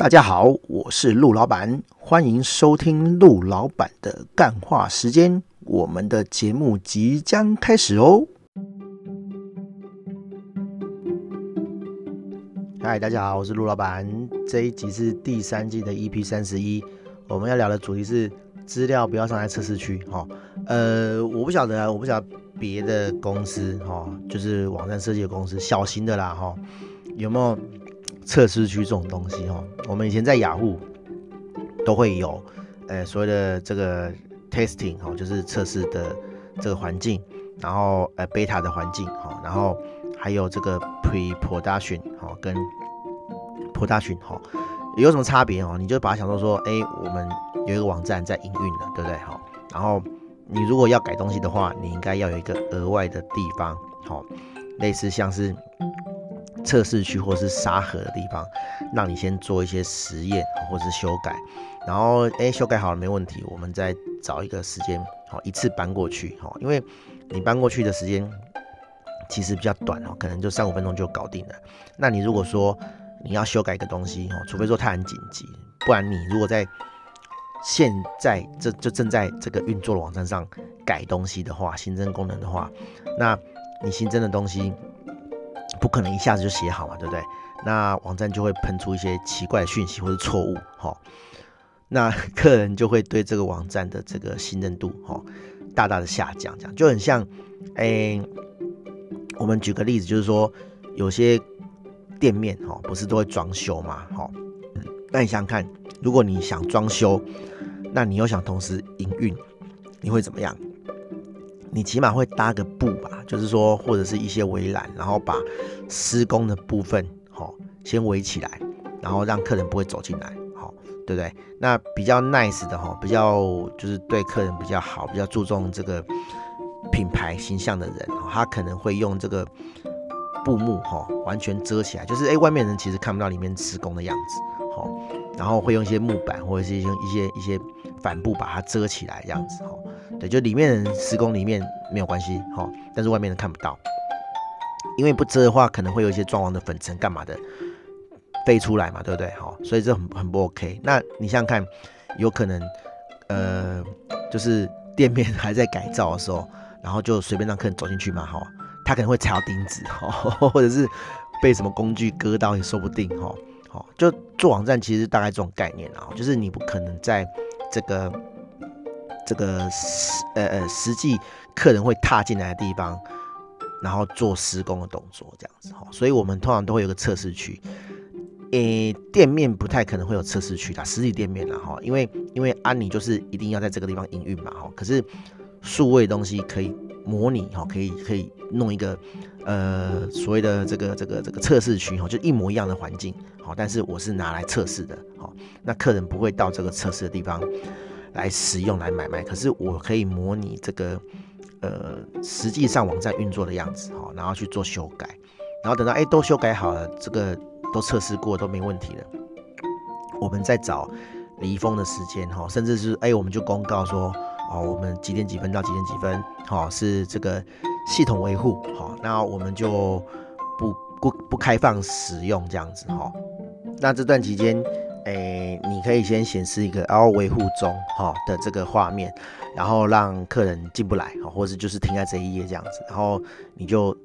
大家好，我是陆老板，欢迎收听陆老板的干话时间。我们的节目即将开始哦。嗨，大家好，我是陆老板。这一集是第三季的 EP31， 我们要聊的主题是资料不要上在测试区。我不晓得别的公司就是网站设计的公司，小型的啦有没有测试区这种东西我们以前在雅虎都会有所谓的这个 testing 就是测试的这个环境，然后beta 的环境然后还有这个 pre-production 跟 production 有什么差别你就把它想说我们有一个网站在营运了，对不对然后你如果要改东西的话，你应该要有一个额外的地方类似像是测试区或是沙盒的地方，让你先做一些实验或是修改，然后修改好了没问题，我们再找一个时间一次搬过去因为你搬过去的时间其实比较短可能就3-5分钟就搞定了。那你如果说你要修改一个东西除非说它很紧急，不然你如果在现在就正在这个运作的网站上改东西的话，新增功能的话，那你新增的东西不可能一下子就写好嘛，对不对？那网站就会喷出一些奇怪的讯息或是错误那客人就会对这个网站的这个信任度大大的下降。这样就很像我们举个例子，就是说有些店面不是都会装修嘛那你想想看，如果你想装修，那你又想同时营运，你会怎么样？你起码会搭个布吧，就是说或者是一些围栏，然后把施工的部分先围起来，然后让客人不会走进来对不对？那比较 nice 的比较就是对客人比较好，比较注重这个品牌形象的人他可能会用这个布幕完全遮起来，就是外面人其实看不到里面施工的样子然后会用一些木板或者是用一些帆布把它遮起来，这样子对，就里面人施工里面没有关系但是外面人看不到，因为不遮的话可能会有一些装潢的粉尘干嘛的飞出来嘛，对不对所以这 很不 OK。 那你想想看，有可能就是店面还在改造的时候，然后就随便让客人走进去嘛他可能会踩到钉子或者是被什么工具割到也说不定就做网站其实大概这种概念就是你不可能在这个实际客人会踏进来的地方，然后做施工的动作，这样子所以我们通常都会有个测试区。店面不太可能会有测试区啦，实体店面啦因为你就是一定要在这个地方营运嘛可是数位的东西可以模拟可以弄一个所谓的这个测试区就一模一样的环境但是我是拿来测试的那客人不会到这个测试的地方来使用来买卖，可是我可以模拟这个实际上网站运作的样子然后去做修改，然后等到都修改好了，这个都测试过都没问题了，我们再找离峰的时间甚至是我们就公告说我们几点几分到几点几分是这个系统维护那我们就不开放使用，这样子那这段期间你可以先显示一个维护中的这个画面，然后让客人进不来或者就是停在这一页，这样子然后你就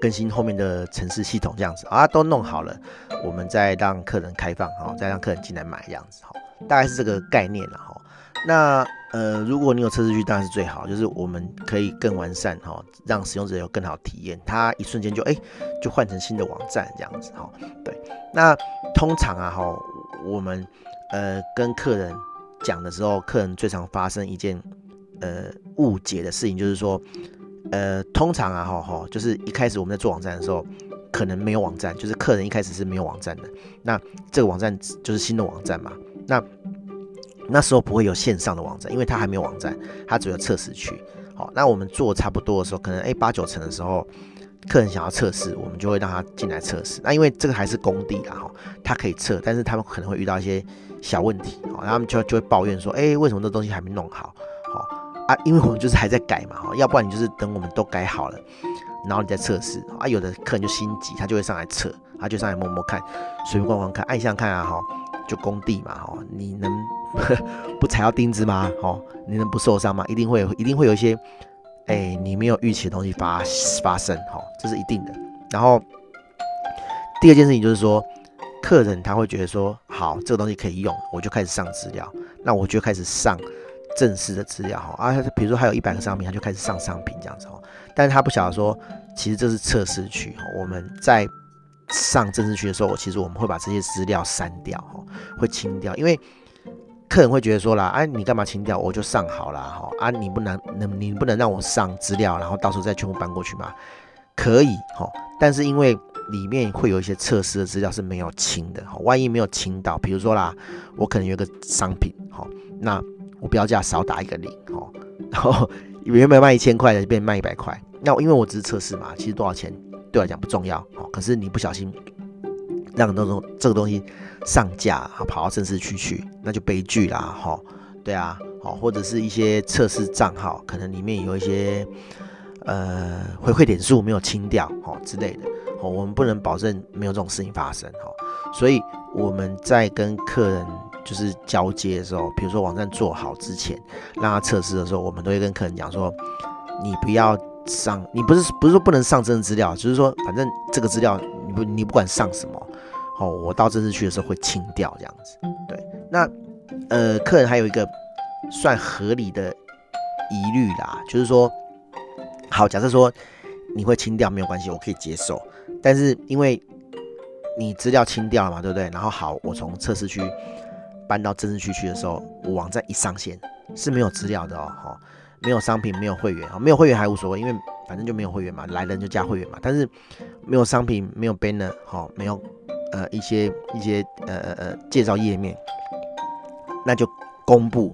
更新后面的程式系统，这样子都弄好了，我们再让客人开放再让客人进来买，这样子大概是这个概念啦那如果你有测试区当然是最好，就是我们可以更完善让使用者有更好体验，他一瞬间就就换成新的网站，这样子对。那通常我们跟客人讲的时候，客人最常发生一件误解的事情，就是说通常就是一开始我们在做网站的时候可能没有网站，就是客人一开始是没有网站的，那这个网站就是新的网站嘛，那时候不会有线上的网站，因为他还没有网站，他只有测试区那我们做差不多的时候，可能8-9成的时候，客人想要测试，我们就会让他进来测试。那因为这个还是工地啦他可以测，但是他们可能会遇到一些小问题然后他们就会抱怨说为什么这东西还没弄好因为我们就是还在改嘛要不然你就是等我们都改好了，然后你再测试有的客人就心急，他就会上来测，他就上来摸摸看，随便逛逛看，按一下看就工地嘛，哦，你能不踩到钉子吗？哦，你能不受伤吗？一定会有一些，你没有预期的东西发生，哦，这是一定的。然后第二件事情就是说，客人他会觉得说，好，这个东西可以用，我就开始上资料，那我就开始上正式的资料，哈，啊，比如说还有100个商品，他就开始上商品这样子，哦，但是他不晓得说，其实这是测试区，我们在上正式区的时候，其实我们会把这些资料删掉，会清掉，因为客人会觉得说啦，你干嘛清掉？我就上好啦，你不能让我上资料，然后到时候再全部搬过去嘛？可以，但是因为里面会有一些测试的资料是没有清的，万一没有清到，比如说啦，我可能有一个商品，那我标价少打1个0，然后原本卖1000块的变卖100块，那因为我只是测试嘛，其实多少钱对我来讲不重要，可是你不小心让这个东西上架跑到正式区去，那就悲剧啦，对啊，或者是一些测试账号可能里面有一些回馈点数没有清掉之类的，我们不能保证没有这种事情发生，所以我们在跟客人就是交接的时候，比如说网站做好之前让他测试的时候，我们都会跟客人讲说，你不要上，你不是说不能上真的资料，就是说反正这个资料你不管上什么，我到正式区的时候会清掉这样子。对，那客人还有一个算合理的疑虑啦，就是说，好，假设说你会清掉没有关系，我可以接受，但是因为你资料清掉了嘛，对不对？然后好，我从测试区搬到正式区去的时候，我网站一上线是没有资料的哦。没有商品，没有会员，没有会员还无所谓，因为反正就没有会员嘛，来人就加会员嘛。但是没有商品，没有 banner， 没有一些介绍页面，那就公布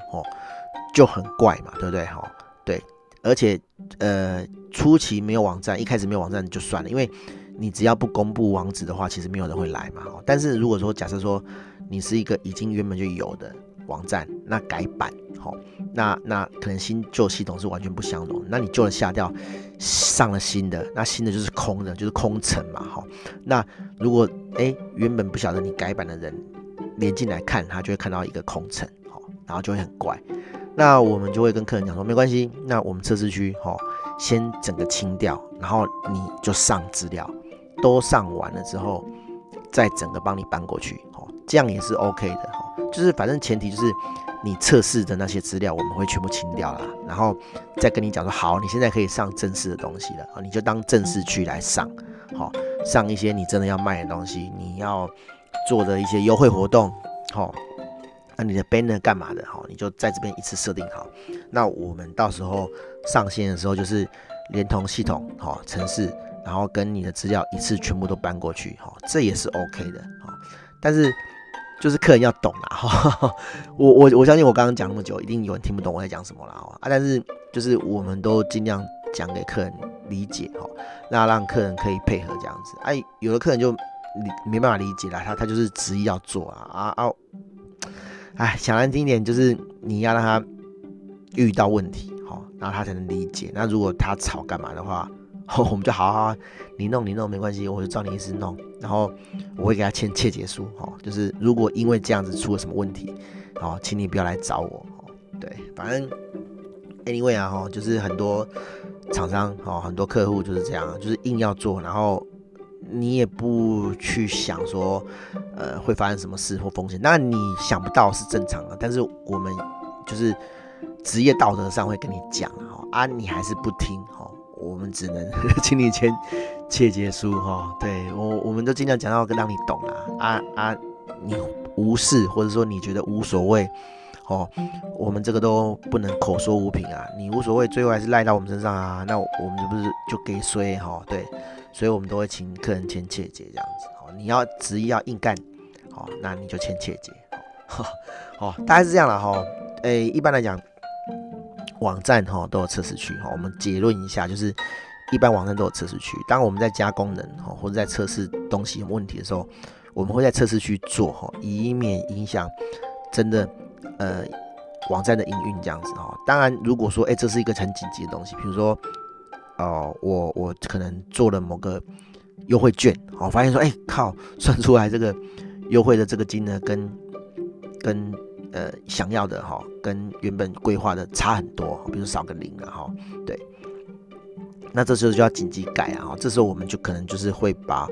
就很怪嘛，对不对？对，而且初期没有网站，一开始没有网站就算了，因为你只要不公布网址的话，其实没有人会来嘛。但是如果说假设说你是一个已经原本就有的网站，那改版，那可能旧系统是完全不相容，那你旧的下掉，上了新的，那新的就是空的，就是空城嘛，那如果原本不晓得你改版的人连进来看，他就会看到一个空城，然后就会很怪。那我们就会跟客人讲说，没关系，那我们测试区先整个清掉，然后你就上资料，都上完了之后，再整个帮你搬过去，这样也是 OK 的，就是反正前提就是你测试的那些资料我们会全部清掉啦，然后再跟你讲说，好，你现在可以上正式的东西了，你就当正式区来上，上一些你真的要卖的东西，你要做的一些优惠活动，那你的 banner 干嘛的，你就在这边一次设定好。那我们到时候上线的时候，就是连同系统程式，然后跟你的资料一次全部都搬过去，这也是 OK 的。但是就是客人要懂啦，我相信我刚刚讲那么久，一定有人听不懂我在讲什么啦，但是就是我们都尽量讲给客人理解，那让客人可以配合这样子。有的客人就没办法理解啦，他就是执意要做想难听一点，就是你要让他遇到问题，然后他才能理解。那如果他吵干嘛的话，我们就好，你弄没关系，我就照你意思弄，然后我会给他签切结书，就是如果因为这样子出了什么问题，请你不要来找我。对，反正 anyway 就是很多厂商很多客户就是这样，就是硬要做，然后你也不去想说会发生什么事或风险，那你想不到是正常的，但是我们就是职业道德上会跟你讲你还是不听，我们只能请你签切结书，对，我们都尽量讲到让你懂啦，你无视或者说你觉得无所谓，我们这个都不能口说无凭啊，你无所谓最后还是赖到我们身上啊，那我们不是就给衰，对，所以我们都会请客人签切结这样子，你要执意要硬干，那你就签切结，大概是这样啦，一般来讲网站都有测试区，我们结论一下，就是一般网站都有测试区。当我们在加功能或者在测试东西有问题的时候，我们会在测试区做，以免影响真的网站的营运这样子。当然，如果说这是一个很紧急的东西，比如说我可能做了某个优惠券，我发现说靠，算出来这个优惠的这个金额跟跟想要的哈，跟原本规划的差很多，比如少个零了哈，对。那这时候就要紧急改啊，这时候我们就可能就是会把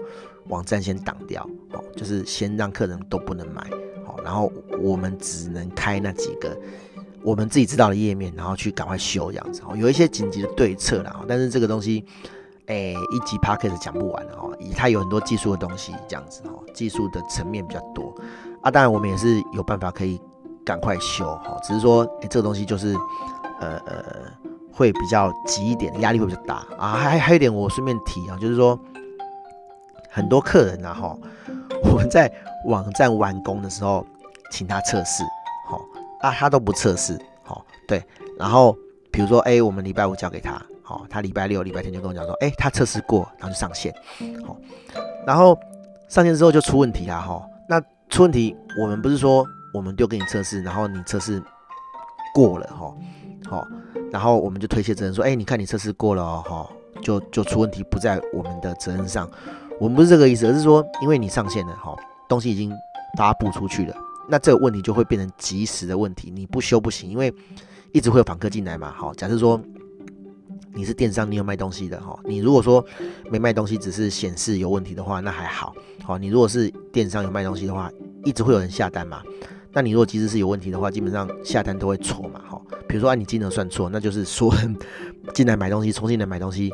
网站先挡掉，就是先让客人都不能买，然后我们只能开那几个我们自己知道的页面，然后去赶快修这样子，有一些紧急的对策啦，但是这个东西。一集 podcast 讲不完哦，它有很多技术的东西，这样子哦，技术的层面比较多啊。当然，我们也是有办法可以赶快修哦，只是说，这个东西就是会比较急一点，压力会比较大啊。还有一点，我顺便提啊，就是说，很多客人啊哈，我们在网站完工的时候，请他测试，好啊，他都不测试，好对。然后比如说，我们礼拜五交给他。哦，他礼拜六、礼拜天就跟我讲说，他测试过，然后就上线。好，然后上线之后就出问题啦，哈。那出问题，我们不是说我们就给你测试，然后你测试过了，哈，好，然后我们就推卸责任说，你看你测试过了哦，哈，就出问题不在我们的责任上，我们不是这个意思，而是说，因为你上线了，哈，东西已经发布出去了，那这个问题就会变成即时的问题，你不修不行，因为一直会有访客进来嘛，好，假设说。你是电商，你有卖东西的哈。你如果说没卖东西，只是显示有问题的话，那还好。好，你如果是电商有卖东西的话，一直会有人下单嘛。那你如果机制是有问题的话，基本上下单都会错嘛。哈，比如说你金额算错，那就是说进来买东西，重新来买东西，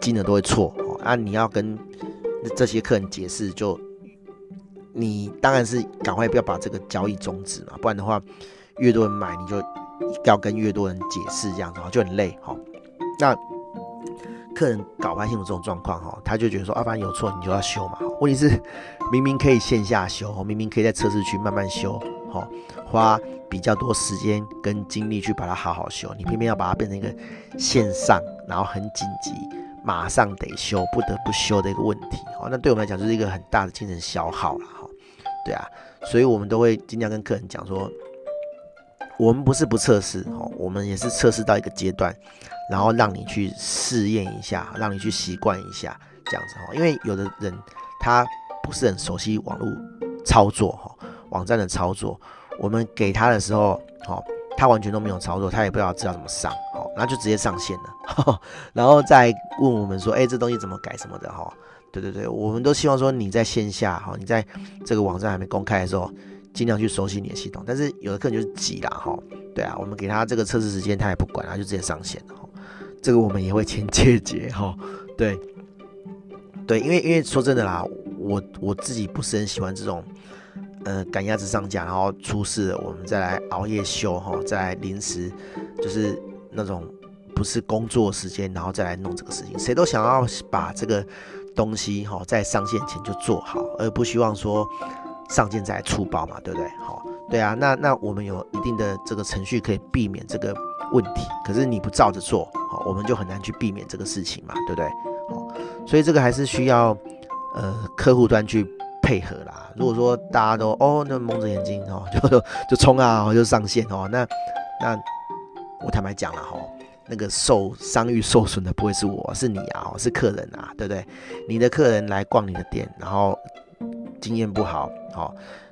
金额都会错。啊，你要跟这些客人解释，就你当然是赶快不要把这个交易终止嘛，不然的话，越多人买，你就要跟越多人解释，这样子就很累。哈。那客人搞不清楚这种状况，他就觉得说，反正有错你就要修嘛。问题是，明明可以线下修，明明可以在测试区慢慢修，花比较多时间跟精力去把它好好修，你偏偏要把它变成一个线上，然后很紧急，马上得修，不得不修的一个问题。那对我们来讲就是一个很大的精神消耗了，对啊，所以我们都会尽量跟客人讲说，我们不是不测试，我们也是测试到一个阶段。然后让你去试验一下，让你去习惯一下，这样子哈。因为有的人他不是很熟悉网络操作哈，网站的操作，我们给他的时候，他完全都没有操作，他也不知道怎么上，然后就直接上线了，然后再问我们说，这东西怎么改什么的哈。对对对，我们都希望说你在线下哈，你在这个网站还没公开的时候，尽量去熟悉你的系统。但是有的客人就是急啦哈，对啊，我们给他这个测试时间，他也不管，他就直接上线了。这个我们也会先解决哈，对，对，因为说真的啦，我自己不是很喜欢这种，赶鸭子上架，然后出事了我们再来熬夜修哈，再来临时就是那种不是工作时间，然后再来弄这个事情，谁都想要把这个东西哈在上线前就做好，而不希望说上线再来出包嘛，对不对？好，对啊，那我们有一定的这个程序可以避免这个问题，可是你不照着做。我们就很难去避免这个事情嘛，对不对？所以这个还是需要客户端去配合啦。如果说大家都那蒙着眼睛就冲啊，就上线那我坦白讲了那个伤愈受损的不会是我，是你啊，是客人啊，对不对？你的客人来逛你的店，然后经验不好，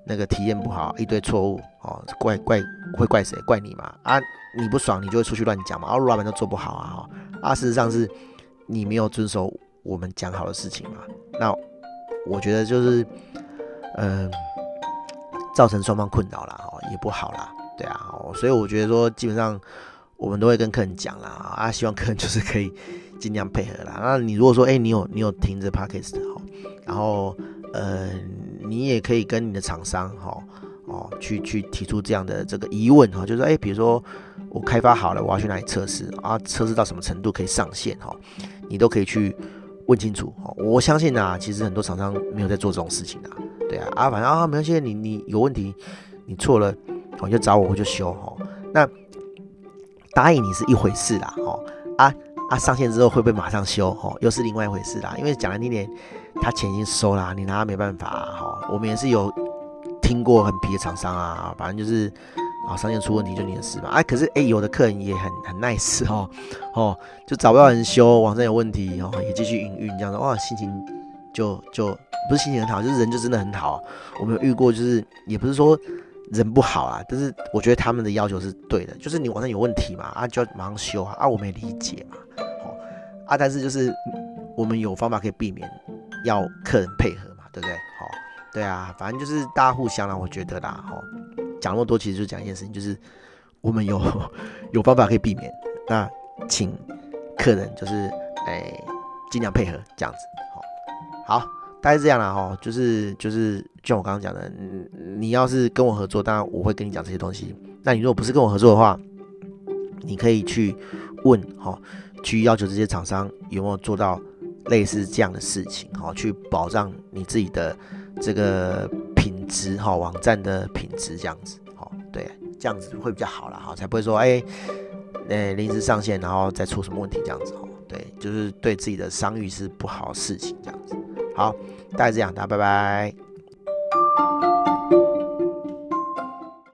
那个体验不好，一堆错误，怪谁？怪你嘛啊！你不爽，你就会出去乱讲嘛，老板都做不好啊，事实上是你没有遵守我们讲好的事情嘛。那我觉得就是，造成双方困扰啦，也不好啦，对啊，所以我觉得说，基本上我们都会跟客人讲啦，希望客人就是可以尽量配合啦。那你如果说，你有听这 podcast 然后你也可以跟你的厂商去提出这样的这个疑问就是说，比如说我开发好了，我要去哪里测试啊？测试到什么程度可以上线你都可以去问清楚我相信啊，其实很多厂商没有在做这种事情啊，对啊，反正没关系，你有问题，你错了，你就找我就修那答应你是一回事啦上线之后会不会马上修又是另外一回事啦，因为讲了你他钱已经收啦，你拿他没办法我们也是有。听过很皮的厂商啊，反正就是商线出问题就你的事嘛。可是有的客人也很 nice 就找不到人修，网站有问题也继续营运这样子，心情就不是心情很好，就是人就真的很好。我们有遇过，就是也不是说人不好啊，但是我觉得他们的要求是对的，就是你网站有问题嘛，啊就要马上修啊，啊我没理解嘛，哦啊，但是就是我们有方法可以避免要客人配合嘛，对不对？好、哦，对啊，反正就是大家互相啦，我觉得啦，哦，讲那么多其实就讲一件事情，就是我们有方法可以避免，那请客人就是尽量配合这样子，好、哦，好。大概是这样啦，哈，就是，就像我刚刚讲的，你要是跟我合作，当然我会跟你讲这些东西。那你如果不是跟我合作的话，你可以去问，哈，去要求这些厂商有没有做到类似这样的事情，哈，去保障你自己的这个品质，哈，网站的品质这样子，哈，对，这样子会比较好啦，哈，才不会说，临时上线然后再出什么问题这样子，哈，对，就是对自己的商誉是不好的事情这样子。好，大概这样，大家拜拜。